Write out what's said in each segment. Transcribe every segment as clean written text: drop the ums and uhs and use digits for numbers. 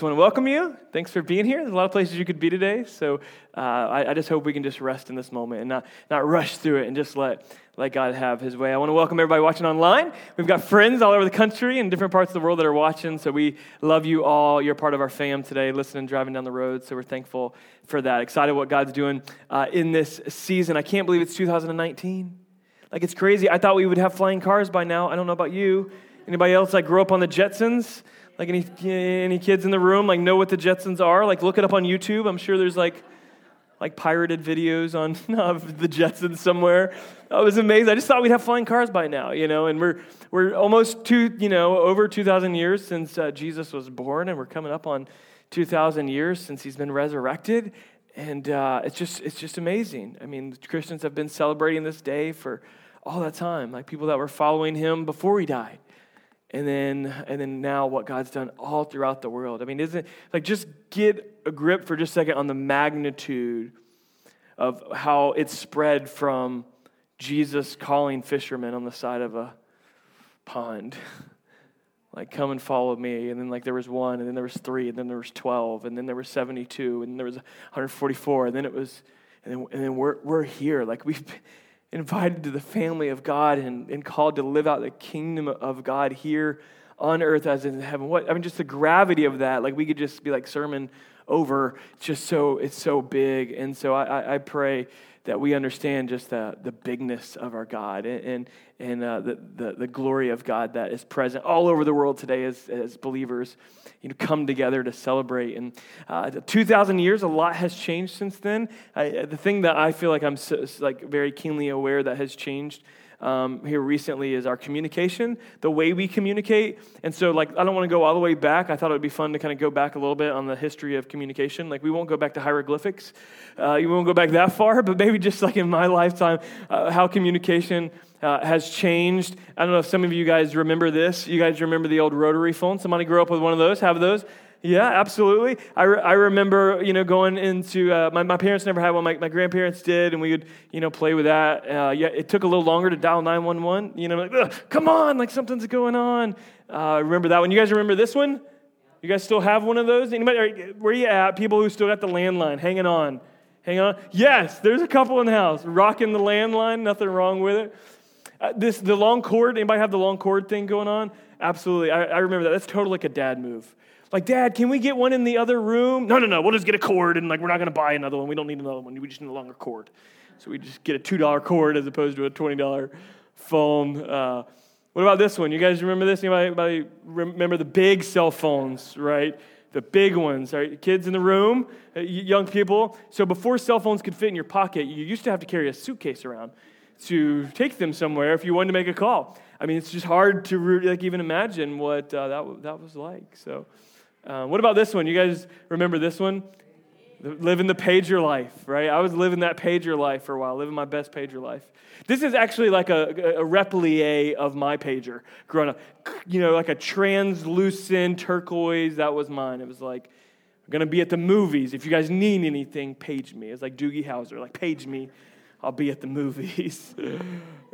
just want to welcome you. Thanks for being here. There's a lot of places you could be today, so I just hope we can just rest in this moment and not rush through it and just let God have his way. I want to welcome everybody watching online. We've got friends all over the country and different parts of the world that are watching, so we love you all. You're part of our fam today, listening, driving down the road, so we're thankful for that. Excited what God's doing in this season. I can't believe it's 2019. Like, it's crazy. I thought we would have flying cars by now. I don't know about you. Anybody else that grew up on the Jetsons? Like, any kids in the room, like, know what the Jetsons are? Like, look it up on YouTube. I'm sure there's, like pirated videos on of the Jetsons somewhere. I was amazed. I just thought we'd have flying cars by now, you know, and we're almost over 2,000 years since Jesus was born, and we're coming up on 2,000 years since he's been resurrected, and it's just amazing. I mean, Christians have been celebrating this day for all that time, like people that were following him before he died. And then now what God's done all throughout the world. I mean, isn't like just get a grip for just a second on the magnitude of how it spread from Jesus calling fishermen on the side of a pond, like, come and follow me. And then there was one, and then there was three, and then there was 12, and then there was 72, and then there was 144, and then it was, and then we're here, like we've been invited to the family of God and called to live out the kingdom of God here on earth as in heaven. Just the gravity of that, we could just be sermon over. It's just so, it's so big. And so I pray that we understand just the bigness of our God and the glory of God that is present all over the world today as believers, come together to celebrate. And 2,000 years, a lot has changed since then. The thing that I feel like I'm very keenly aware that has changed here recently is our communication, the way we communicate. And so, I don't want to go all the way back. I thought it would be fun to kind of go back a little bit on the history of communication. We won't go back to hieroglyphics. You won't go back that far, but maybe just in my lifetime, how communication has changed. I don't know if some of you guys remember this. You guys remember the old rotary phone? Somebody grew up with one of those, have those? Yeah, absolutely. I remember, going into, my parents never had one. My grandparents did, and we would, play with that. It took a little longer to dial 911, come on, something's going on. I remember that one. You guys remember this one? You guys still have one of those? Anybody, where you at? People who still got the landline, hanging on. Yes, there's a couple in the house, rocking the landline, nothing wrong with it. The long cord, anybody have the long cord thing going on? Absolutely, I remember that. That's totally a dad move. Dad, can we get one in the other room? No, we'll just get a cord, and we're not going to buy another one. We don't need another one. We just need a longer cord. So we just get a $2 cord as opposed to a $20 phone. What about this one? You guys remember this? Anybody remember the big cell phones, right? The big ones, right? Kids in the room, young people. So before cell phones could fit in your pocket, you used to have to carry a suitcase around to take them somewhere if you wanted to make a call. It's just hard to even imagine what that was like, so... what about this one? You guys remember this one? Living the pager life, right? I was living that pager life for a while, living my best pager life. This is actually a replique of my pager growing up. A translucent turquoise. That was mine. It was I'm going to be at the movies. If you guys need anything, page me. It's like Doogie Howser. Page me. I'll be at the movies,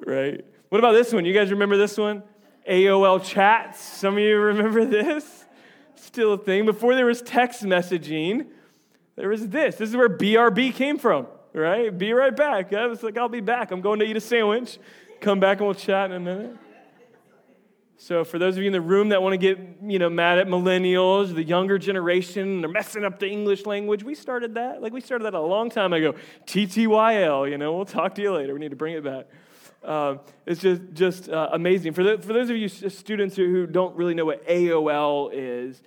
right? What about this one? You guys remember this one? AOL chats. Some of you remember this? Still a thing. Before there was text messaging, there was this. This is where BRB came from, right? Be right back. I was I'll be back. I'm going to eat a sandwich. Come back and we'll chat in a minute. So for those of you in the room that want to get, mad at millennials, the younger generation, they're messing up the English language, we started that. We started that a long time ago. TTYL, we'll talk to you later. We need to bring it back. It's just amazing. For those of you students who don't really know what AOL is,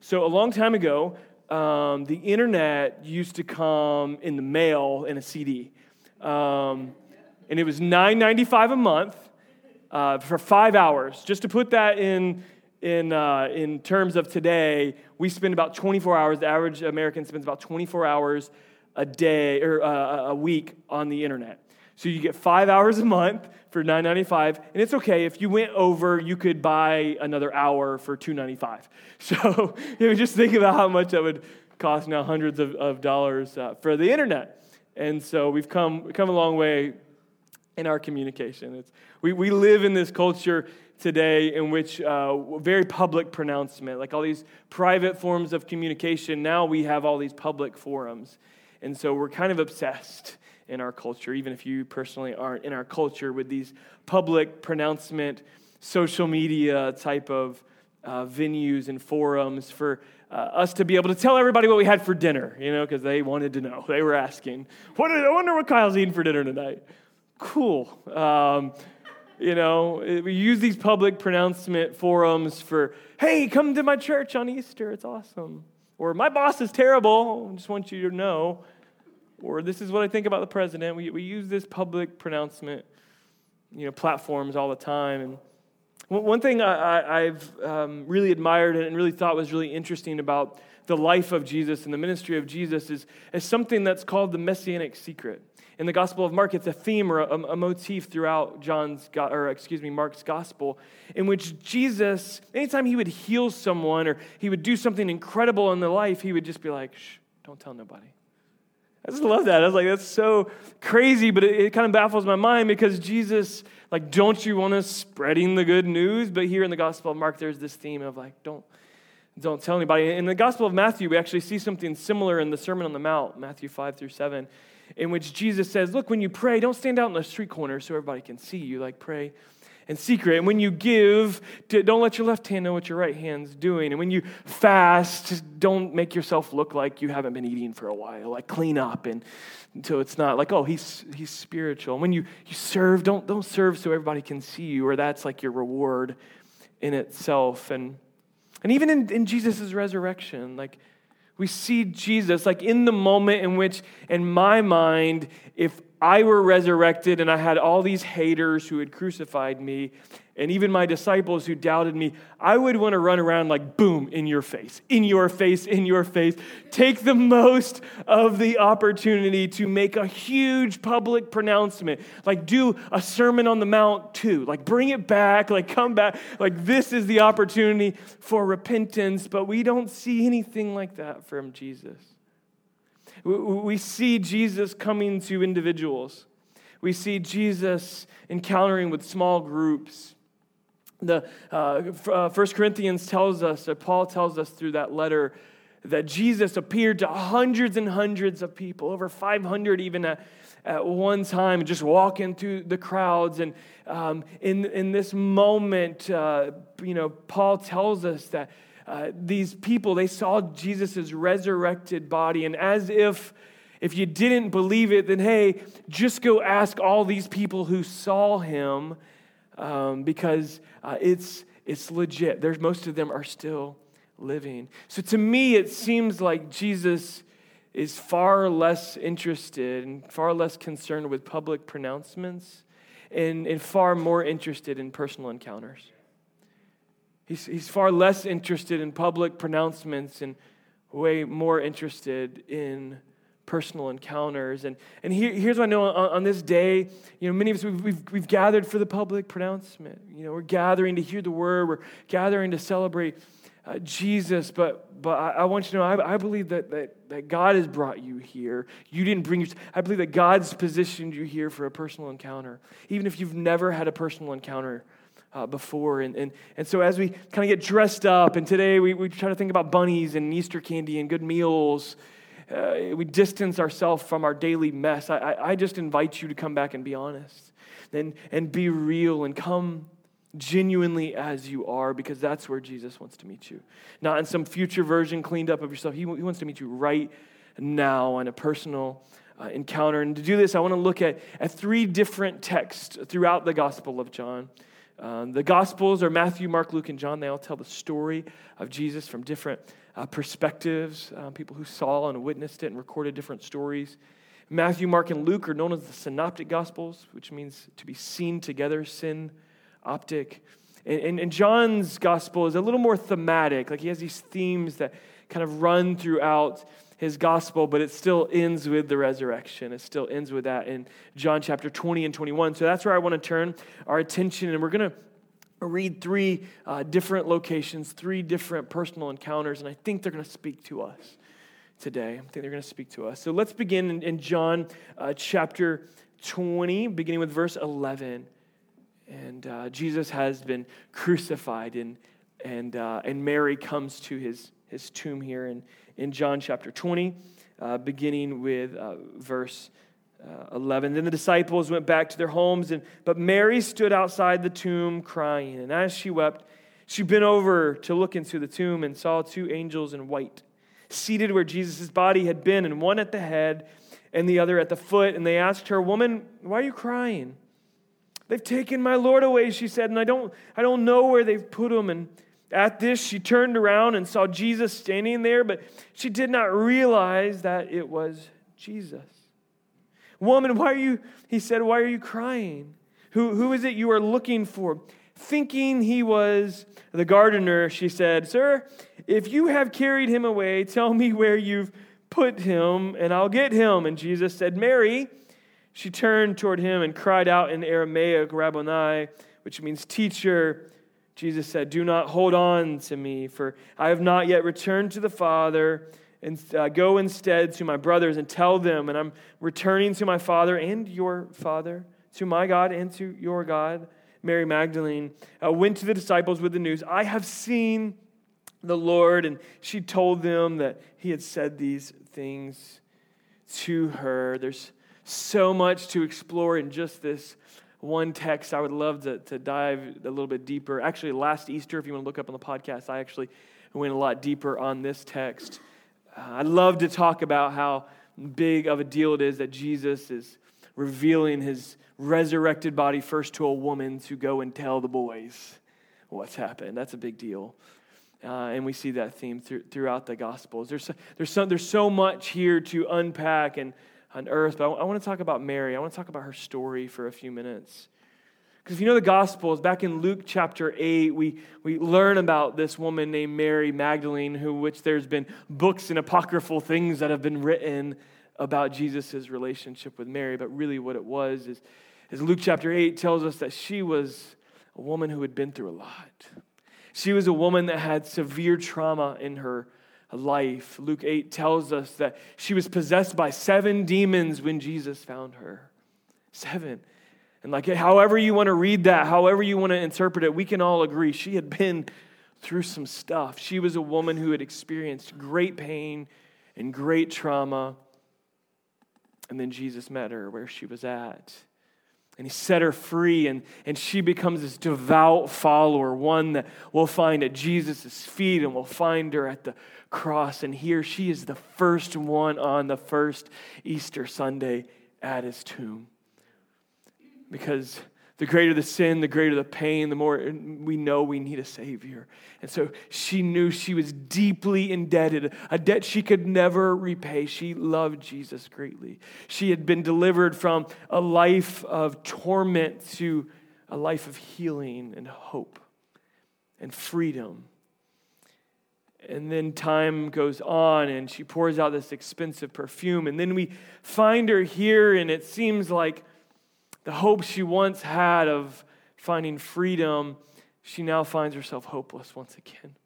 so a long time ago, the internet used to come in the mail in a CD, and it was $9.95 a month for 5 hours. Just to put that in terms of today, we spend about 24 hours. The average American spends about 24 hours a day or a week on the internet. So you get 5 hours a month for $9.95, and it's okay. If you went over, you could buy another hour for $2.95. So just think about how much that would cost now, hundreds of dollars for the internet. And so we've come a long way in our communication. We live in this culture today in which very public pronouncement, like all these private forms of communication, now we have all these public forums. And so we're kind of obsessed in our culture, even if you personally aren't in our culture, with these public pronouncement, social media type of venues and forums for us to be able to tell everybody what we had for dinner, you know, because they wanted to know. They were asking, I wonder what Kyle's eating for dinner tonight. Cool. You know, we use these public pronouncement forums for, hey, come to my church on Easter. It's awesome. Or my boss is terrible. I just want you to know. Or this is what I think about the president. We use this public pronouncement, you know, platforms all the time. And one thing I've really admired and really thought was really interesting about the life of Jesus and the ministry of Jesus is something that's called the Messianic secret. In the Gospel of Mark, it's a theme or a motif throughout Mark's Gospel, in which Jesus, anytime he would heal someone or he would do something incredible in their life, he would just be like, shh, don't tell nobody. I just love that. I was like, that's so crazy, but it kind of baffles my mind because Jesus, like, don't you want us spreading the good news? But here in the Gospel of Mark, there's this theme of like, don't tell anybody. In the Gospel of Matthew, we actually see something similar in the Sermon on the Mount, Matthew 5-7, in which Jesus says, look, when you pray, don't stand out in the street corner so everybody can see you. Like, pray in secret. And when you give, don't let your left hand know what your right hand's doing. And when you fast, just don't make yourself look like you haven't been eating for a while. Like, clean up and until it's not like, oh, he's spiritual. And when you serve, don't serve so everybody can see you, or that's like your reward in itself. And even in Jesus' resurrection, like, we see Jesus, like, in the moment in which, in my mind, if I were resurrected and I had all these haters who had crucified me and even my disciples who doubted me, I would want to run around like, boom, in your face, in your face, in your face. Take the most of the opportunity to make a huge public pronouncement. Like, do a Sermon on the Mount too. Like, bring it back, like, come back. Like, this is the opportunity for repentance, but we don't see anything like that from Jesus. We see Jesus coming to individuals. We see Jesus encountering with small groups. The 1 Corinthians tells us, or Paul tells us through that letter, that Jesus appeared to hundreds and hundreds of people, over 500 even at one time, just walking through the crowds. And in this moment, you know, Paul tells us that these people, they saw Jesus' resurrected body, and as if you didn't believe it, then hey, just go ask all these people who saw him, because it's legit. There's most of them are still living. So to me, it seems like Jesus is far less interested and far less concerned with public pronouncements, and far more interested in personal encounters. He's far less interested in public pronouncements and way more interested in personal encounters. And here's what I know on this day, you know, many of us, we've gathered for the public pronouncement. You know, we're gathering to hear the word. We're gathering to celebrate Jesus. But I want you to know, I believe that God has brought you here. You didn't bring yourself. I believe that God's positioned you here for a personal encounter, even if you've never had a personal encounter before. And so as we kind of get dressed up, and today we try to think about bunnies and Easter candy and good meals, we distance ourselves from our daily mess. I just invite you to come back and be honest and be real and come genuinely as you are, because that's where Jesus wants to meet you. Not in some future version cleaned up of yourself. He wants to meet you right now in a personal encounter. And to do this, I want to look at three different texts throughout the Gospel of John. The Gospels are Matthew, Mark, Luke, and John. They all tell the story of Jesus from different perspectives, people who saw and witnessed it and recorded different stories. Matthew, Mark, and Luke are known as the Synoptic Gospels, which means to be seen together, synoptic. And John's Gospel is a little more thematic. Like, he has these themes that kind of run throughout his gospel, but it still ends with the resurrection. It still ends with that in John chapter 20 and 21. So that's where I want to turn our attention, and we're going to read three different locations, three different personal encounters, and I think they're going to speak to us today. I think they're going to speak to us. So let's begin in John chapter 20, beginning with verse 11. And Jesus has been crucified, and Mary comes to his tomb here in John chapter 20, beginning with verse 11. Then the disciples went back to their homes, but Mary stood outside the tomb crying. And as she wept, she bent over to look into the tomb and saw two angels in white, seated where Jesus' body had been, and one at the head and the other at the foot. And they asked her, "Woman, why are you crying?" "They've taken my Lord away," she said, "and I don't know where they've put him." And at this, she turned around and saw Jesus standing there, but she did not realize that it was Jesus. "Woman, why are you?" he said, "Why are you crying? Who is it you are looking for?" Thinking he was the gardener, she said, "Sir, if you have carried him away, tell me where you've put him, and I'll get him." And Jesus said, "Mary." She turned toward him and cried out in Aramaic, "Rabboni," which means teacher. Jesus said, "Do not hold on to me, for I have not yet returned to the Father. And go instead to my brothers and tell them, and I'm returning to my Father and your Father, to my God and to your God." Mary Magdalene went to the disciples with the news, "I have seen the Lord." And she told them that he had said these things to her. There's so much to explore in just this one text. I would love to dive a little bit deeper. Actually, last Easter, if you want to look up on the podcast, I actually went a lot deeper on this text. I'd love to talk about how big of a deal it is that Jesus is revealing his resurrected body first to a woman to go and tell the boys what's happened. That's a big deal. And we see that theme throughout the Gospels. There's so much here to unpack and unearth, but I want to talk about Mary. I want to talk about her story for a few minutes. Because if you know the Gospels, back in Luke chapter 8, we learn about this woman named Mary Magdalene, which there's been books and apocryphal things that have been written about Jesus' relationship with Mary. But really what it was is Luke chapter 8 tells us that she was a woman who had been through a lot. She was a woman that had severe trauma in her life. Luke 8 tells us that she was possessed by 7 demons when Jesus found her. 7. And however you want to read that, however you want to interpret it, we can all agree she had been through some stuff. She was a woman who had experienced great pain and great trauma. And then Jesus met her where she was at. And he set her free, and she becomes this devout follower, one that we'll find at Jesus' feet, and we'll find her at the cross. And here she is, the first one on the first Easter Sunday at his tomb. Because the greater the sin, the greater the pain, the more we know we need a Savior. And so she knew she was deeply indebted, a debt she could never repay. She loved Jesus greatly. She had been delivered from a life of torment to a life of healing and hope and freedom. And then time goes on, and she pours out this expensive perfume. And then we find her here, and it seems like the hope she once had of finding freedom, she now finds herself hopeless once again.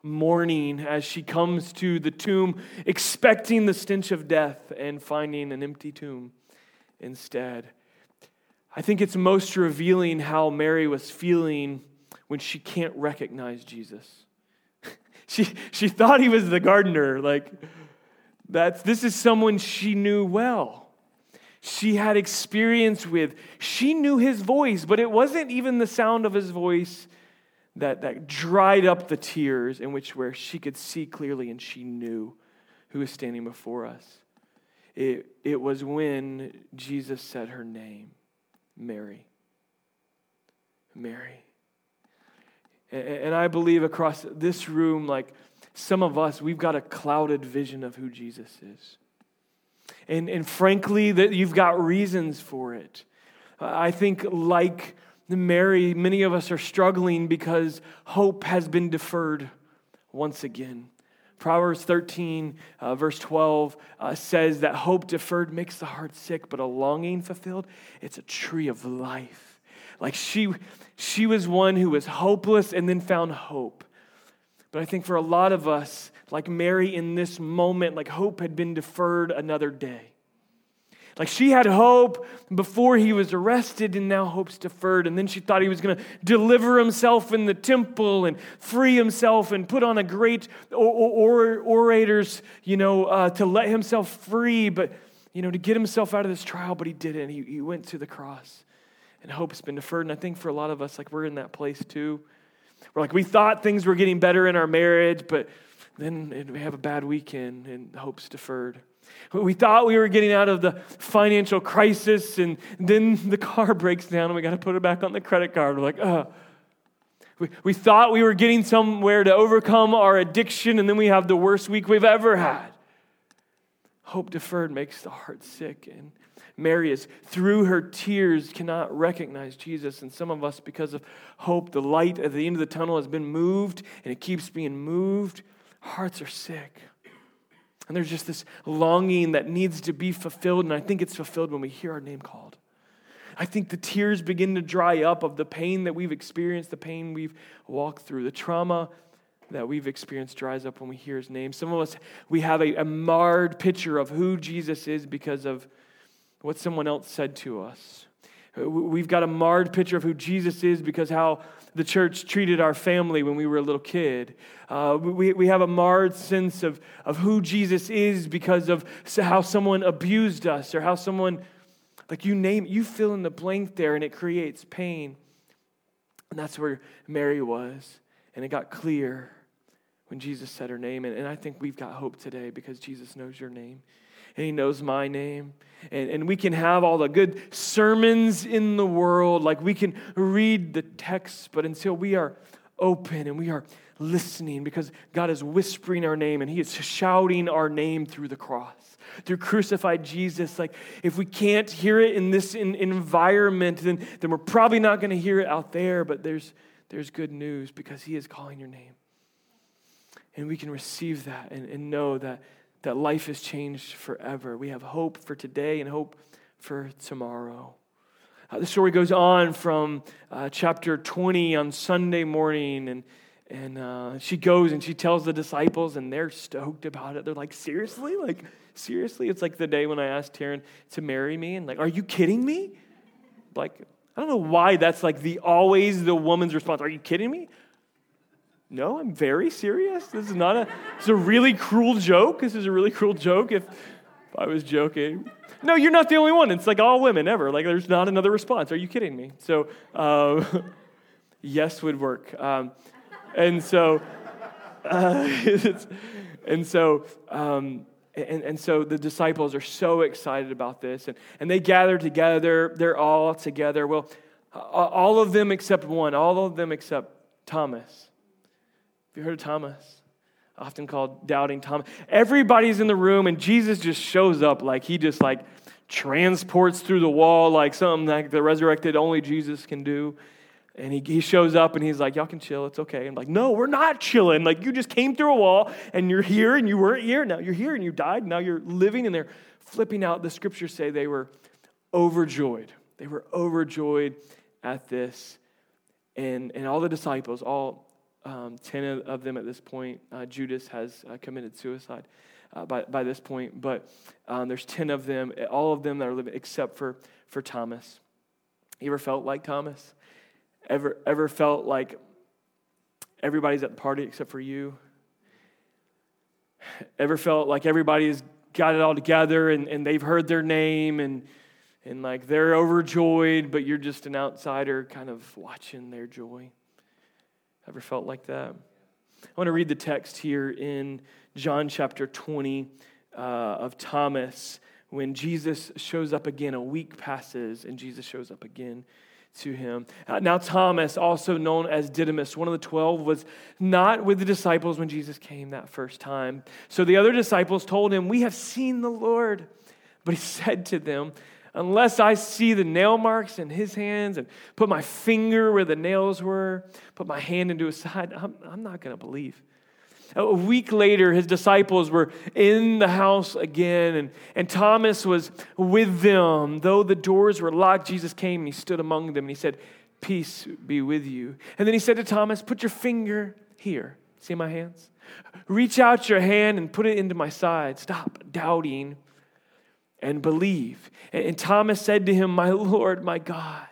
Mourning as she comes to the tomb, expecting the stench of death and finding an empty tomb instead. I think it's most revealing how Mary was feeling when she can't recognize Jesus. She thought he was the gardener. This is someone she knew well. She had experience with. She knew his voice, but it wasn't even the sound of his voice that dried up the tears where she could see clearly, and she knew who was standing before us. It was when Jesus said her name, Mary. Mary. And I believe across this room, some of us, we've got a clouded vision of who Jesus is. And frankly, that you've got reasons for it. I think like Mary, many of us are struggling because hope has been deferred once again. Proverbs 13, verse 12 says that hope deferred makes the heart sick, but a longing fulfilled, it's a tree of life. She was one who was hopeless and then found hope. But I think for a lot of us, like Mary in this moment, hope had been deferred another day. Like she had hope before he was arrested and now hope's deferred. And then she thought he was going to deliver himself in the temple and free himself and put on a great orator's, to let himself free, but, to get himself out of this trial, but he didn't. He went to the cross and hope's been deferred. And I think for a lot of us, like we're in that place too. We're like, we thought things were getting better in our marriage, but then we have a bad weekend and hope's deferred. We thought we were getting out of the financial crisis, and then the car breaks down, and we got to put it back on the credit card. We're like, oh. We thought we were getting somewhere to overcome our addiction, and then we have the worst week we've ever had. Hope deferred makes the heart sick, and Mary is, through her tears, cannot recognize Jesus. And some of us, because of hope, the light at the end of the tunnel has been moved, and it keeps being moved. Hearts are sick. And there's just this longing that needs to be fulfilled, and I think it's fulfilled when we hear our name called. I think the tears begin to dry up of the pain that we've experienced, the pain we've walked through, the trauma that we've experienced dries up when we hear his name. Some of us, we have a marred picture of who Jesus is because of what someone else said to us. We've got a marred picture of who Jesus is because how the church treated our family when we were a little kid. We have a marred sense of who Jesus is because of how someone abused us or how someone, like you name it, you fill in the blank there and it creates pain. And that's where Mary was. And it got clear when Jesus said her name. And I think we've got hope today because Jesus knows your name. And he knows my name. And we can have all the good sermons in the world. Like we can read the text, but until we are open and we are listening, because God is whispering our name and he is shouting our name through the cross, through crucified Jesus. Like if we can't hear it in this environment, then we're probably not going to hear it out there. But there's good news because he is calling your name. And we can receive that and know that life is changed forever. We have hope for today and hope for tomorrow. The story goes on from chapter 20 on Sunday morning, and she goes and she tells the disciples, and they're stoked about it. They're like, seriously? Like, seriously? It's like the day when I asked Taryn to marry me, and like, are you kidding me? Like, I don't know why that's like always the woman's response. Are you kidding me? No, I'm very serious. This is not it's a really cruel joke. This is a really cruel joke if I was joking. No, you're not the only one. It's like all women ever. Like there's not another response. Are you kidding me? So yes would work. And so the disciples are so excited about this and they gather together. They're all together. Well, all of them except one, all of them except Thomas. You heard of Thomas, often called Doubting Thomas. Everybody's in the room, and Jesus just shows up like he just like transports through the wall like something like the resurrected only Jesus can do. And he shows up, and he's like, y'all can chill. It's okay. I'm like, no, we're not chilling. Like, you just came through a wall, and you're here, and you weren't here. Now you're here, and you died. Now you're living, and they're flipping out. The scriptures say they were overjoyed. They were overjoyed at this. And all the disciples, 10 of them at this point. Judas has committed suicide by this point, but there's 10 of them, all of them that are living except for Thomas. You ever felt like Thomas? Ever felt like everybody's at the party except for you? Ever felt like everybody's got it all together and they've heard their name and like they're overjoyed, but you're just an outsider kind of watching their joy? Ever felt like that? I want to read the text here in John chapter 20 of Thomas when Jesus shows up again. A week passes and Jesus shows up again to him. Now Thomas, also known as Didymus, one of the 12, was not with the disciples when Jesus came that first time. So the other disciples told him, "We have seen the Lord." But he said to them, "Unless I see the nail marks in his hands and put my finger where the nails were, put my hand into his side, I'm not going to believe." A week later, his disciples were in the house again, and Thomas was with them. Though the doors were locked, Jesus came and he stood among them, and he said, "Peace be with you." And then he said to Thomas, "Put your finger here. See my hands? Reach out your hand and put it into my side. Stop doubting and believe. And Thomas said to him, my Lord, my God.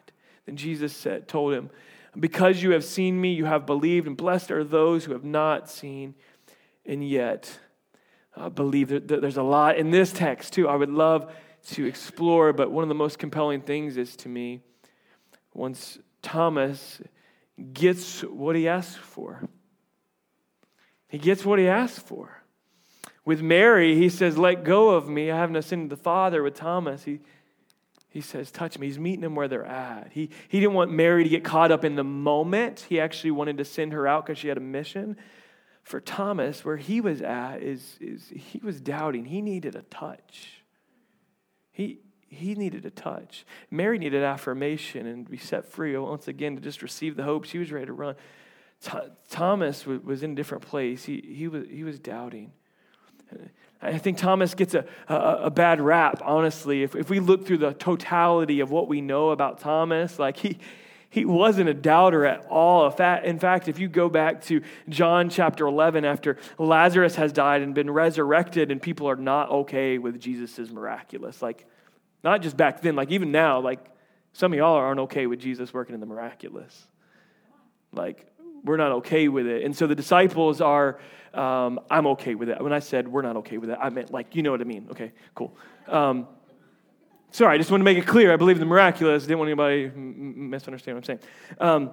Then Jesus told him, because you have seen me, you have believed, and blessed are those who have not seen and yet believe. There's a lot in this text too I would love to explore, but one of the most compelling things is to me, once Thomas gets what he asked for. He gets what he asked for. With Mary, he says, let go of me. I haven't ascended to the Father. With Thomas, he says, touch me. He's meeting them where they're at. He didn't want Mary to get caught up in the moment. He actually wanted to send her out because she had a mission. For Thomas, where he was at is he was doubting. He needed a touch. He needed a touch. Mary needed affirmation and to be set free once again to just receive the hope. She was ready to run. Thomas was in a different place. He was doubting. I think Thomas gets a bad rap, honestly. If we look through the totality of what we know about Thomas, like he wasn't a doubter at all. In fact, if you go back to John chapter 11, after Lazarus has died and been resurrected and people are not okay with Jesus' miraculous, like not just back then, like even now, like some of y'all aren't okay with Jesus working in the miraculous. Like we're not okay with it. And so the disciples are, I'm okay with it. When I said we're not okay with it, I meant like, you know what I mean. Okay, cool. Sorry, I just want to make it clear. I believe in the miraculous. Didn't want anybody misunderstand what I'm saying.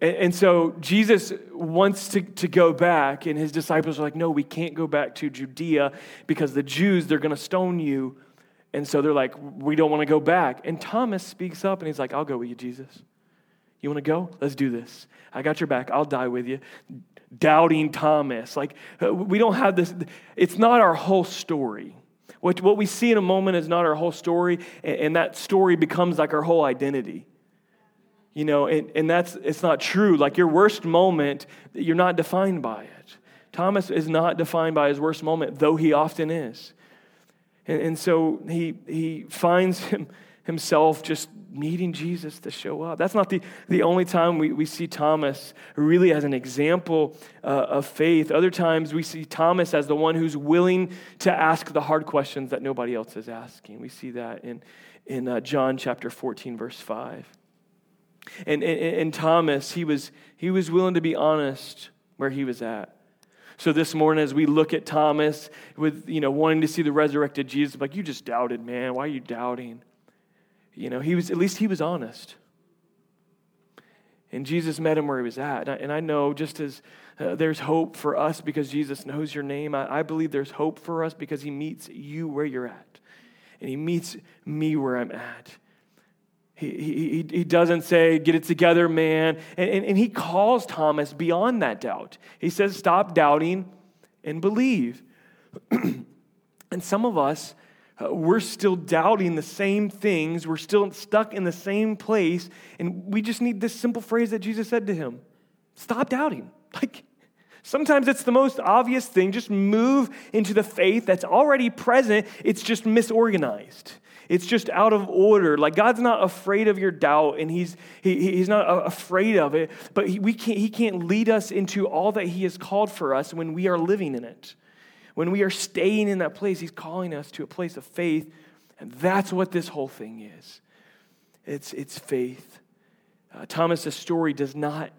And so Jesus wants to go back, and his disciples are like, no, we can't go back to Judea because the Jews, they're going to stone you. And so they're like, we don't want to go back. And Thomas speaks up, and he's like, I'll go with you, Jesus. You want to go? Let's do this. I got your back. I'll die with you. Doubting Thomas. Like, we don't have this. It's not our whole story. What we see in a moment is not our whole story, and that story becomes like our whole identity. You know, and that's, it's not true. Like, your worst moment, you're not defined by it. Thomas is not defined by his worst moment, though he often is. And so he finds himself just needing Jesus to show up. That's not the only time we see Thomas really as an example of faith. Other times we see Thomas as the one who's willing to ask the hard questions that nobody else is asking. We see that in John chapter 14, verse 5. And Thomas, he was willing to be honest where he was at. So this morning, as we look at Thomas with, you know, wanting to see the resurrected Jesus, like, you just doubted, man. Why are you doubting? You know, he was honest. And Jesus met him where he was at. And I know, just as there's hope for us because Jesus knows your name, I believe there's hope for us because he meets you where you're at. And he meets me where I'm at. He doesn't say, get it together, man. And he calls Thomas beyond that doubt. He says, stop doubting and believe. And some of us, we're still doubting the same things. We're still stuck in the same place. And we just need this simple phrase that Jesus said to him. Stop doubting. Like, sometimes it's the most obvious thing. Just move into the faith that's already present. It's just misorganized. It's just out of order. Like, God's not afraid of your doubt, and he's not afraid of it, but he can't lead us into all that he has called for us when we are living in it. When we are staying in that place, he's calling us to a place of faith, and that's what this whole thing is. It's faith. Thomas's story does not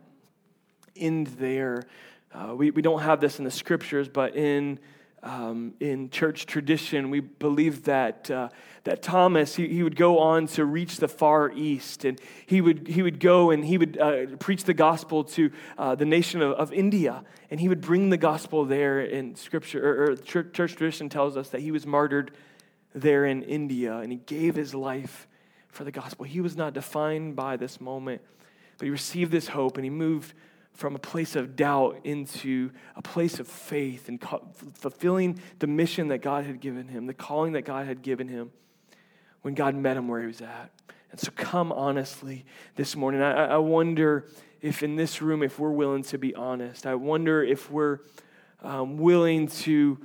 end there. We don't have this in the scriptures, but in church tradition, we believe that Thomas, he would go on to reach the Far East, and he would go and he would preach the gospel to the nation of India, and he would bring the gospel there. In scripture or church tradition tells us that he was martyred there in India, and he gave his life for the gospel. He was not defined by this moment, but he received this hope, and he moved from a place of doubt into a place of faith and fulfilling the mission that God had given him, the calling that God had given him when God met him where he was at. And so come honestly this morning. I wonder if in this room, if we're willing to be honest. I wonder if we're willing to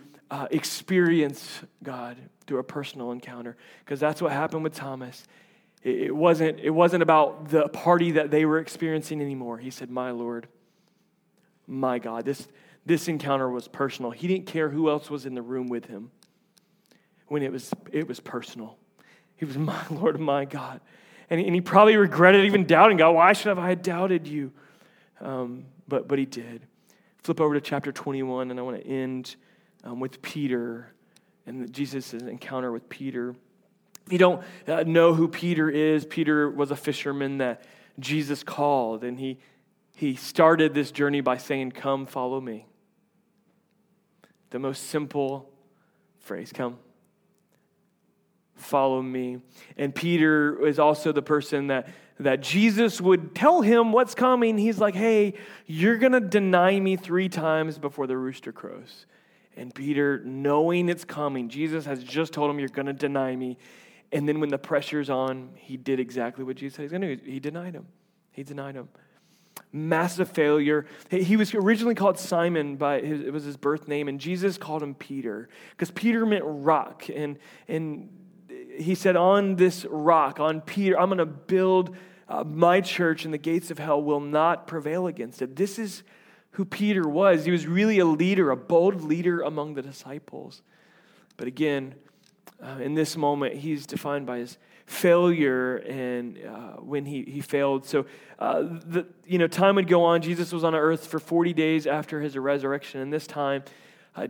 experience God through a personal encounter, because that's what happened with Thomas. It wasn't about the party that they were experiencing anymore. He said, my Lord, my God. This encounter was personal. He didn't care who else was in the room with him. when it was personal. He was my Lord and my God. And he probably regretted even doubting God. Why should I have doubted you? But he did. Flip over to chapter 21, and I want to end with Peter and Jesus' encounter with Peter. If you don't know who Peter is, Peter was a fisherman that Jesus called, and he started this journey by saying, come, follow me. The most simple phrase, come, follow me. And Peter is also the person that Jesus would tell him what's coming. He's like, hey, you're going to deny me 3 times before the rooster crows. And Peter, knowing it's coming, Jesus has just told him, you're going to deny me. And then when the pressure's on, he did exactly what Jesus said he's going to do. He denied him. He denied him. Massive failure. He was originally called Simon, it was his birth name, and Jesus called him Peter because Peter meant rock. And he said, on this rock, on Peter, I'm going to build my church, and the gates of hell will not prevail against it. This is who Peter was. He was really a leader, a bold leader among the disciples. But again, in this moment, he's defined by his failure and when he failed. So, time would go on. Jesus was on earth for 40 days after his resurrection. And this time,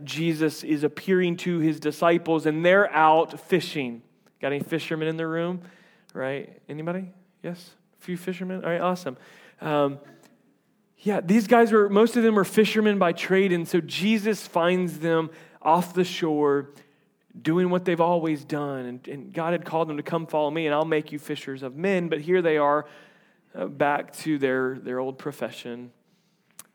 Jesus is appearing to his disciples, and they're out fishing. Got any fishermen in the room? Right? Anybody? Yes? A few fishermen? All right, awesome. These guys most of them were fishermen by trade. And so Jesus finds them off the shore doing what they've always done. And God had called them to come follow me, and I'll make you fishers of men. But here they are back to their old profession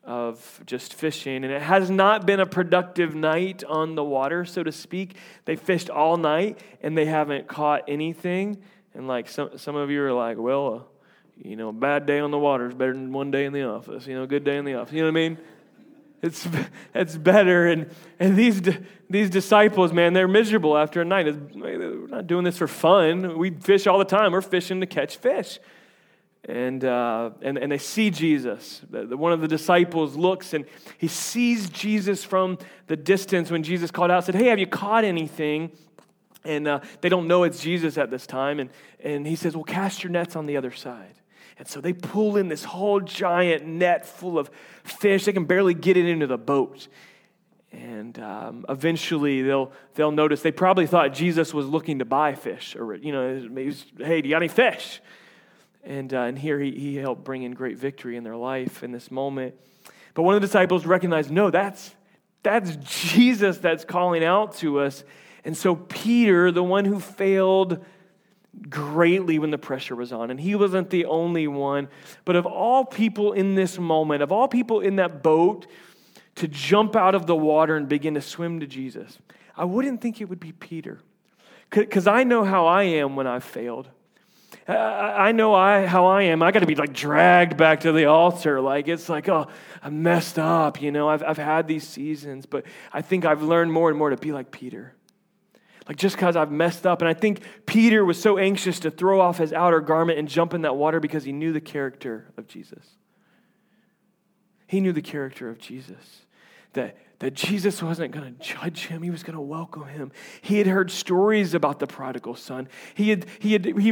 of just fishing. And it has not been a productive night on the water, so to speak. They fished all night, and they haven't caught anything. And like some of you are like, well, a bad day on the water is better than one day in the office. A good day in the office. You know what I mean? It's better, and these disciples, man, they're miserable after a night. We're not doing this for fun. We fish all the time. We're fishing to catch fish, and they see Jesus. One of the disciples looks, and he sees Jesus from the distance when Jesus called out, said, "Hey, have you caught anything?" And they don't know it's Jesus at this time, and he says, "Well, cast your nets on the other side." And so they pull in this whole giant net full of fish. They can barely get it into the boat. And eventually they'll notice. They probably thought Jesus was looking to buy fish. Or, he was, hey, do you got any fish? And here he helped bring in great victory in their life in this moment. But one of the disciples recognized, no, that's Jesus that's calling out to us. And so Peter, the one who failed greatly when the pressure was on. And he wasn't the only one. But of all people in this moment, of all people in that boat to jump out of the water and begin to swim to Jesus, I wouldn't think it would be Peter. Because I know how I am when I've failed. I know how I am. I got to be dragged back to the altar. It's like, oh, I messed up. I've had these seasons. But I think I've learned more and more to be like Peter. Just because I've messed up. And I think Peter was so anxious to throw off his outer garment and jump in that water because he knew the character of Jesus. He knew the character of Jesus. That Jesus wasn't going to judge him. He was going to welcome him. He had heard stories about the prodigal son. He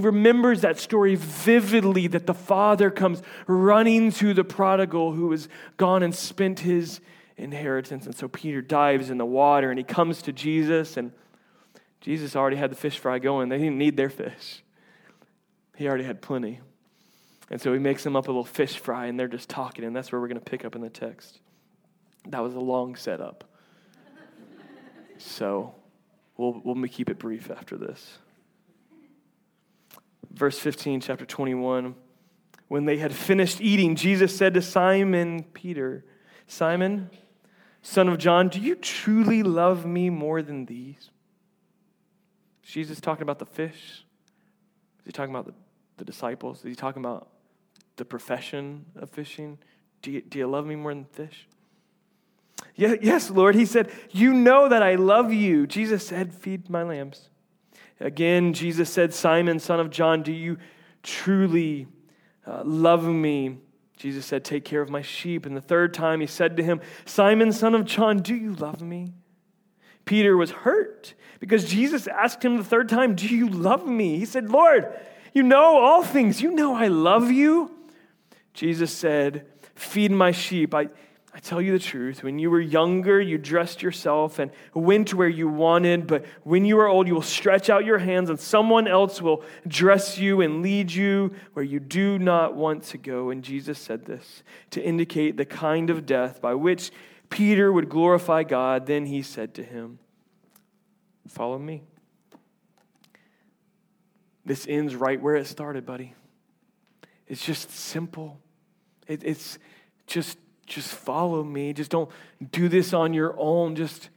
remembers that story vividly, that the father comes running to the prodigal who has gone and spent his inheritance. And so Peter dives in the water, and he comes to Jesus, and Jesus already had the fish fry going. They didn't need their fish. He already had plenty. And so he makes them up a little fish fry, and they're just talking, and that's where we're going to pick up in the text. That was a long setup. So we'll keep it brief after this. Verse 15, chapter 21. When they had finished eating, Jesus said to Simon Peter, "Simon, son of John, do you truly love me more than these?" Jesus talking about the fish? Is he talking about the disciples? Is he talking about the profession of fishing? Do you love me more than fish? Yeah, yes, Lord. He said, you know that I love you. Jesus said, feed my lambs. Again, Jesus said, Simon, son of John, do you truly love me? Jesus said, take care of my sheep. And the third time he said to him, Simon, son of John, do you love me? Peter was hurt because Jesus asked him the third time, "Do you love me?" He said, "Lord, you know all things. You know I love you." Jesus said, "Feed my sheep. I tell you the truth, when you were younger, you dressed yourself and went where you wanted, but when you are old, you will stretch out your hands and someone else will dress you and lead you where you do not want to go." And Jesus said this to indicate the kind of death by which Peter would glorify God. Then he said to him, "Follow me." This ends right where it started, buddy. It's just simple. It's just follow me. Just don't do this on your own. Just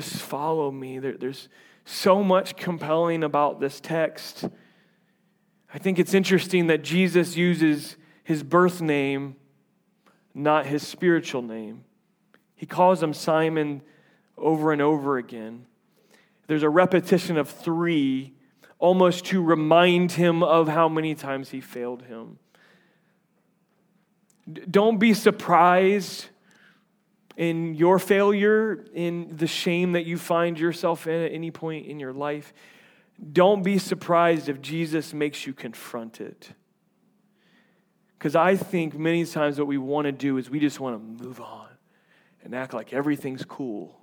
follow me. There's so much compelling about this text. I think it's interesting that Jesus uses his birth name, not his spiritual name. He calls him Simon over and over again. There's a repetition of three, almost to remind him of how many times he failed him. Don't be surprised in your failure, in the shame that you find yourself in at any point in your life. Don't be surprised if Jesus makes you confront it. Because I think many times what we want to do is we just want to move on and act like everything's cool.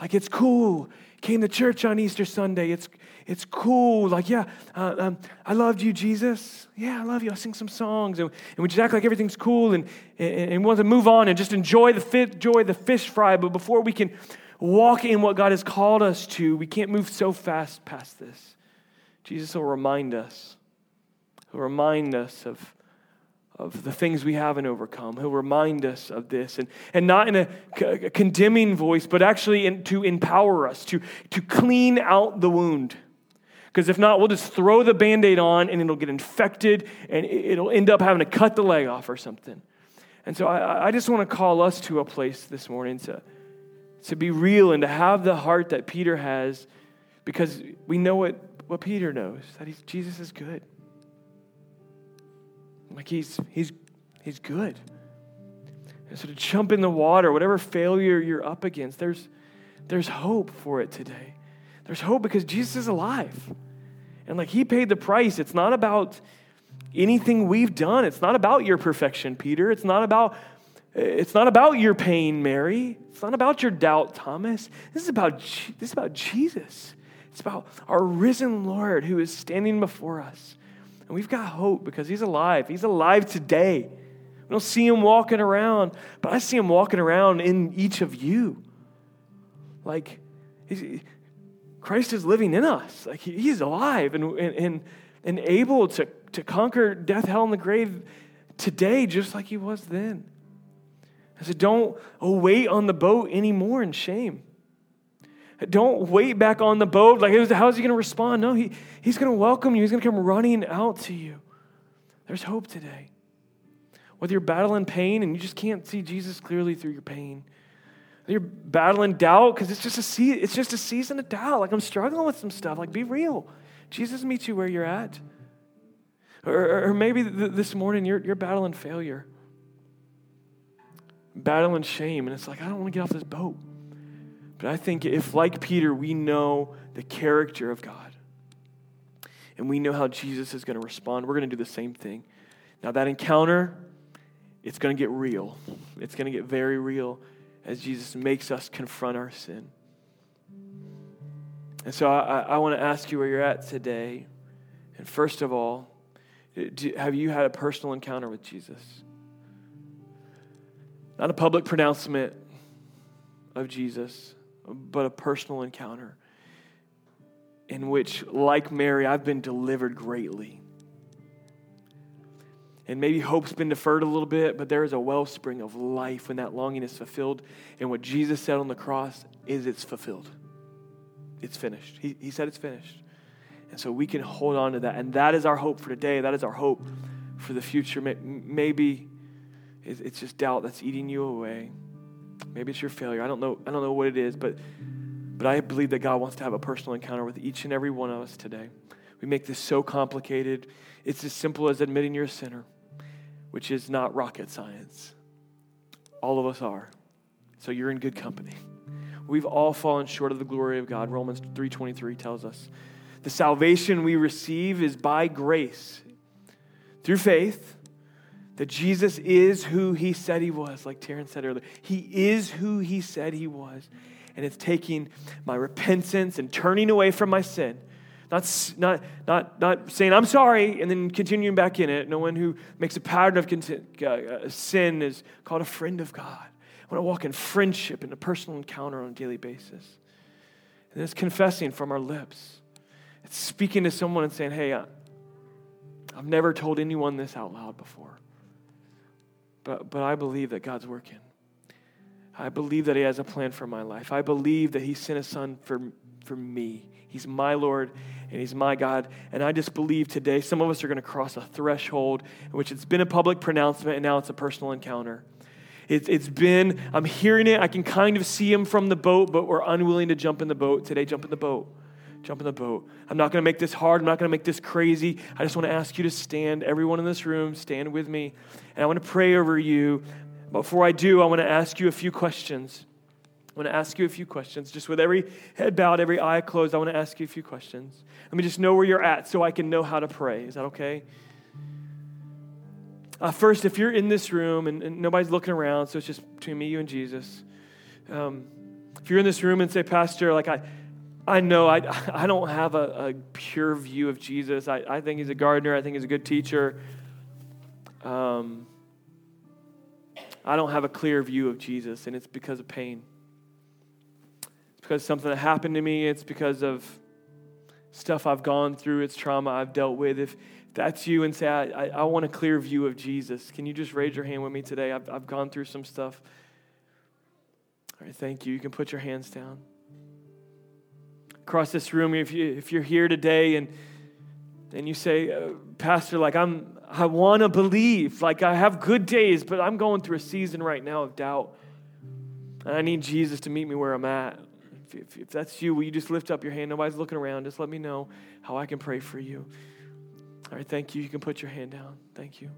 Like, it's cool. Came to church on Easter Sunday. It's cool. Like, yeah, I loved you, Jesus. Yeah, I love you. I'll sing some songs. And we just act like everything's cool and want to move on and just enjoy the fish fry. But before we can walk in what God has called us to, we can't move so fast past this. Jesus will remind us. He'll remind us of the things we haven't overcome. He'll remind us of this, and not in a condemning voice, but actually to empower us, to clean out the wound. Because if not, we'll just throw the Band-Aid on, and it'll get infected, and it'll end up having to cut the leg off or something. And so I just want to call us to a place this morning to be real and to have the heart that Peter has, because we know what Peter knows, that Jesus is good. Like, he's good. And so to jump in the water, whatever failure you're up against, there's hope for it today. There's hope because Jesus is alive. And like, he paid the price. It's not about anything we've done. It's not about your perfection, Peter. It's not about your pain, Mary. It's not about your doubt, Thomas. This is about Jesus. It's about our risen Lord who is standing before us. And we've got hope because he's alive. He's alive today. We don't see him walking around, but I see him walking around in each of you. Like, Christ is living in us. Like, he's alive and able to conquer death, hell, and the grave today just like he was then. I said, don't wait on the boat anymore in shame. Don't wait back on the boat. Like, how's he going to respond? No, he's going to welcome you. He's going to come running out to you. There's hope today. Whether you're battling pain and you just can't see Jesus clearly through your pain, whether you're battling doubt because it's just a season of doubt. Like, I'm struggling with some stuff. Like, be real. Jesus meets you where you're at. Or maybe this morning you're battling failure, battling shame, and it's like, I don't want to get off this boat. But I think if, like Peter, we know the character of God and we know how Jesus is going to respond, we're going to do the same thing. Now, that encounter, it's going to get real. It's going to get very real as Jesus makes us confront our sin. And so I want to ask you where you're at today. And first of all, have you had a personal encounter with Jesus? Not a public pronouncement of Jesus, but a personal encounter in which, like Mary, I've been delivered greatly. And maybe hope's been deferred a little bit, but there is a wellspring of life when that longing is fulfilled. And what Jesus said on the cross is, it's fulfilled. It's finished. He said it's finished. And so we can hold on to that. And that is our hope for today. That is our hope for the future. Maybe it's just doubt that's eating you away. Maybe it's your failure. I don't know what it is, but I believe that God wants to have a personal encounter with each and every one of us today. We make this so complicated. It's as simple as admitting you're a sinner, which is not rocket science. All of us are. So you're in good company. We've all fallen short of the glory of God. Romans 3:23 tells us. The salvation we receive is by grace, through faith, that Jesus is who he said he was, like Taryn said earlier. He is who he said he was. And it's taking my repentance and turning away from my sin. Not saying, I'm sorry, and then continuing back in it. No one who makes a pattern of sin is called a friend of God. I want to walk in friendship and a personal encounter on a daily basis. And it's confessing from our lips. It's speaking to someone and saying, hey, I've never told anyone this out loud before. But I believe that God's working. I believe that he has a plan for my life. I believe that he sent his son for me. He's my Lord and he's my God. And I just believe today some of us are going to cross a threshold in which it's been a public pronouncement and now it's a personal encounter. It's been, I'm hearing it. I can kind of see him from the boat, but we're unwilling to jump in the boat. Today, jump in the boat. Jump in the boat. I'm not going to make this hard. I'm not going to make this crazy. I just want to ask you to stand. Everyone in this room, stand with me. And I want to pray over you. Before I do, I want to ask you a few questions. I want to ask you a few questions. Just with every head bowed, every eye closed, I want to ask you a few questions. Let me just know where you're at so I can know how to pray. Is that okay? First, if you're in this room and nobody's looking around, so it's just between me, you, and Jesus. If you're in this room and say, Pastor, like I know I don't have a pure view of Jesus. I think he's a gardener. I think he's a good teacher. I don't have a clear view of Jesus, and it's because of pain. It's because of something that happened to me. It's because of stuff I've gone through. It's trauma I've dealt with. If that's you and say, I want a clear view of Jesus, can you just raise your hand with me today? I've gone through some stuff. All right, thank you. You can put your hands down. Across this room, if you're here today and you say, Pastor, like I want to believe, like I have good days, but I'm going through a season right now of doubt, and I need Jesus to meet me where I'm at. If that's you, will you just lift up your hand? Nobody's looking around. Just let me know how I can pray for you. All right, thank you. You can put your hand down. Thank you.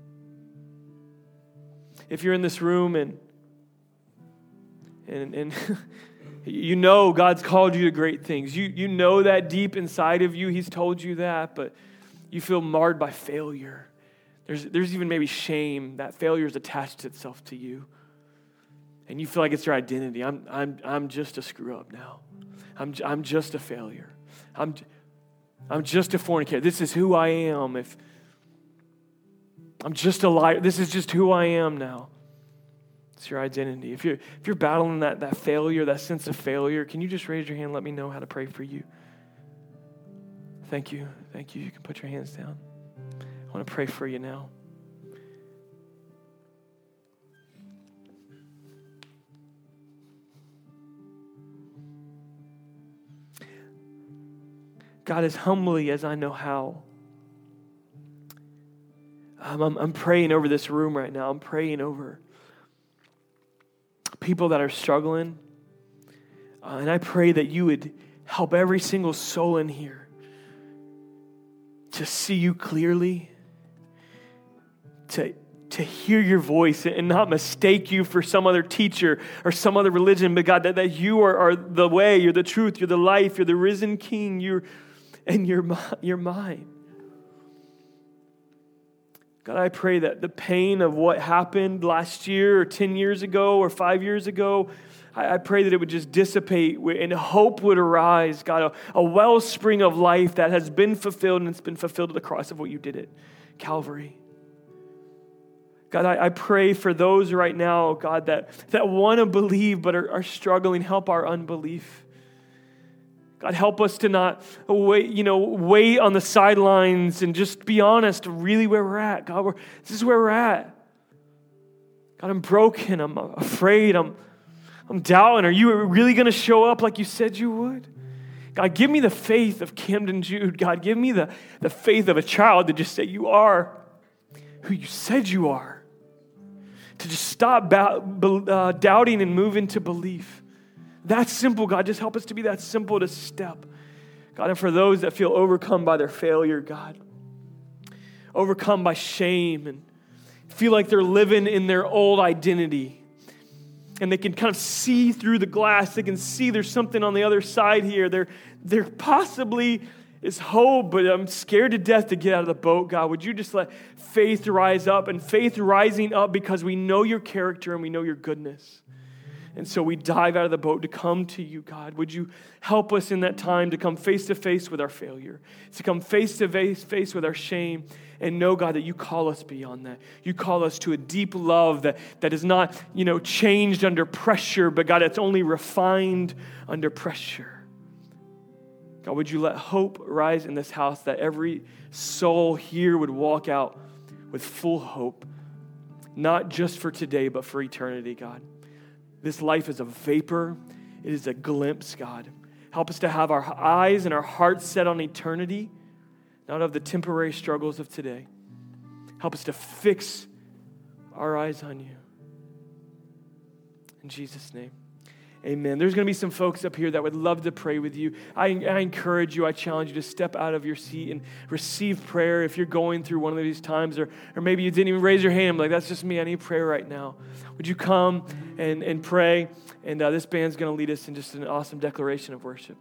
If you're in this room and you know God's called you to great things. You know that deep inside of you. He's told you that, but you feel marred by failure. There's even maybe shame. That failure's attached itself to you. And you feel like it's your identity. I'm just a screw up now. I'm just a failure. I'm just a fornicator. This is who I am. If I'm just a liar. This is just who I am now. It's your identity. If you're battling that failure, that sense of failure, can you just raise your hand and let me know how to pray for you? Thank you. Thank you. You can put your hands down. I want to pray for you now. God, as humbly as I know how, I'm praying over this room right now. I'm praying over people that are struggling. And I pray that you would help every single soul in here to see you clearly, to hear your voice and not mistake you for some other teacher or some other religion, but God, that you are the way, you're the truth, you're the life, you're the risen King, you're mine. God, I pray that the pain of what happened last year or 10 years ago or 5 years ago, I pray that it would just dissipate and hope would arise, God, a wellspring of life that has been fulfilled, and it's been fulfilled at the cross of what you did at Calvary. God, I pray for those right now, God, that want to believe but are struggling. Help our unbelief. God, help us to not wait on the sidelines and just be honest really where we're at. God, this is where we're at. God, I'm broken. I'm afraid. I'm doubting. Are you really going to show up like you said you would? God, give me the faith of Camden Jude. God, give me the faith of a child to just say you are who you said you are. To just stop doubting and move into belief. That's simple, God. Just help us to be that simple to step. God, and for those that feel overcome by their failure, God, overcome by shame and feel like they're living in their old identity, and they can kind of see through the glass. They can see there's something on the other side here. There possibly is hope, but I'm scared to death to get out of the boat, God. Would you just let faith rise up, and faith rising up because we know your character and we know your goodness. And so we dive out of the boat to come to you, God. Would you help us in that time to come face-to-face with our failure, to come face-to-face with our shame, and know, God, that you call us beyond that. You call us to a deep love that is not, changed under pressure, but, God, it's only refined under pressure. God, would you let hope rise in this house, that every soul here would walk out with full hope, not just for today, but for eternity, God. This life is a vapor. It is a glimpse, God. Help us to have our eyes and our hearts set on eternity, not of the temporary struggles of today. Help us to fix our eyes on you. In Jesus' name, amen. There's going to be some folks up here that would love to pray with you. I encourage you, I challenge you to step out of your seat and receive prayer if you're going through one of these times, or maybe you didn't even raise your hand, like, that's just me, I need prayer right now. Would you come and pray? And this band's going to lead us in just an awesome declaration of worship.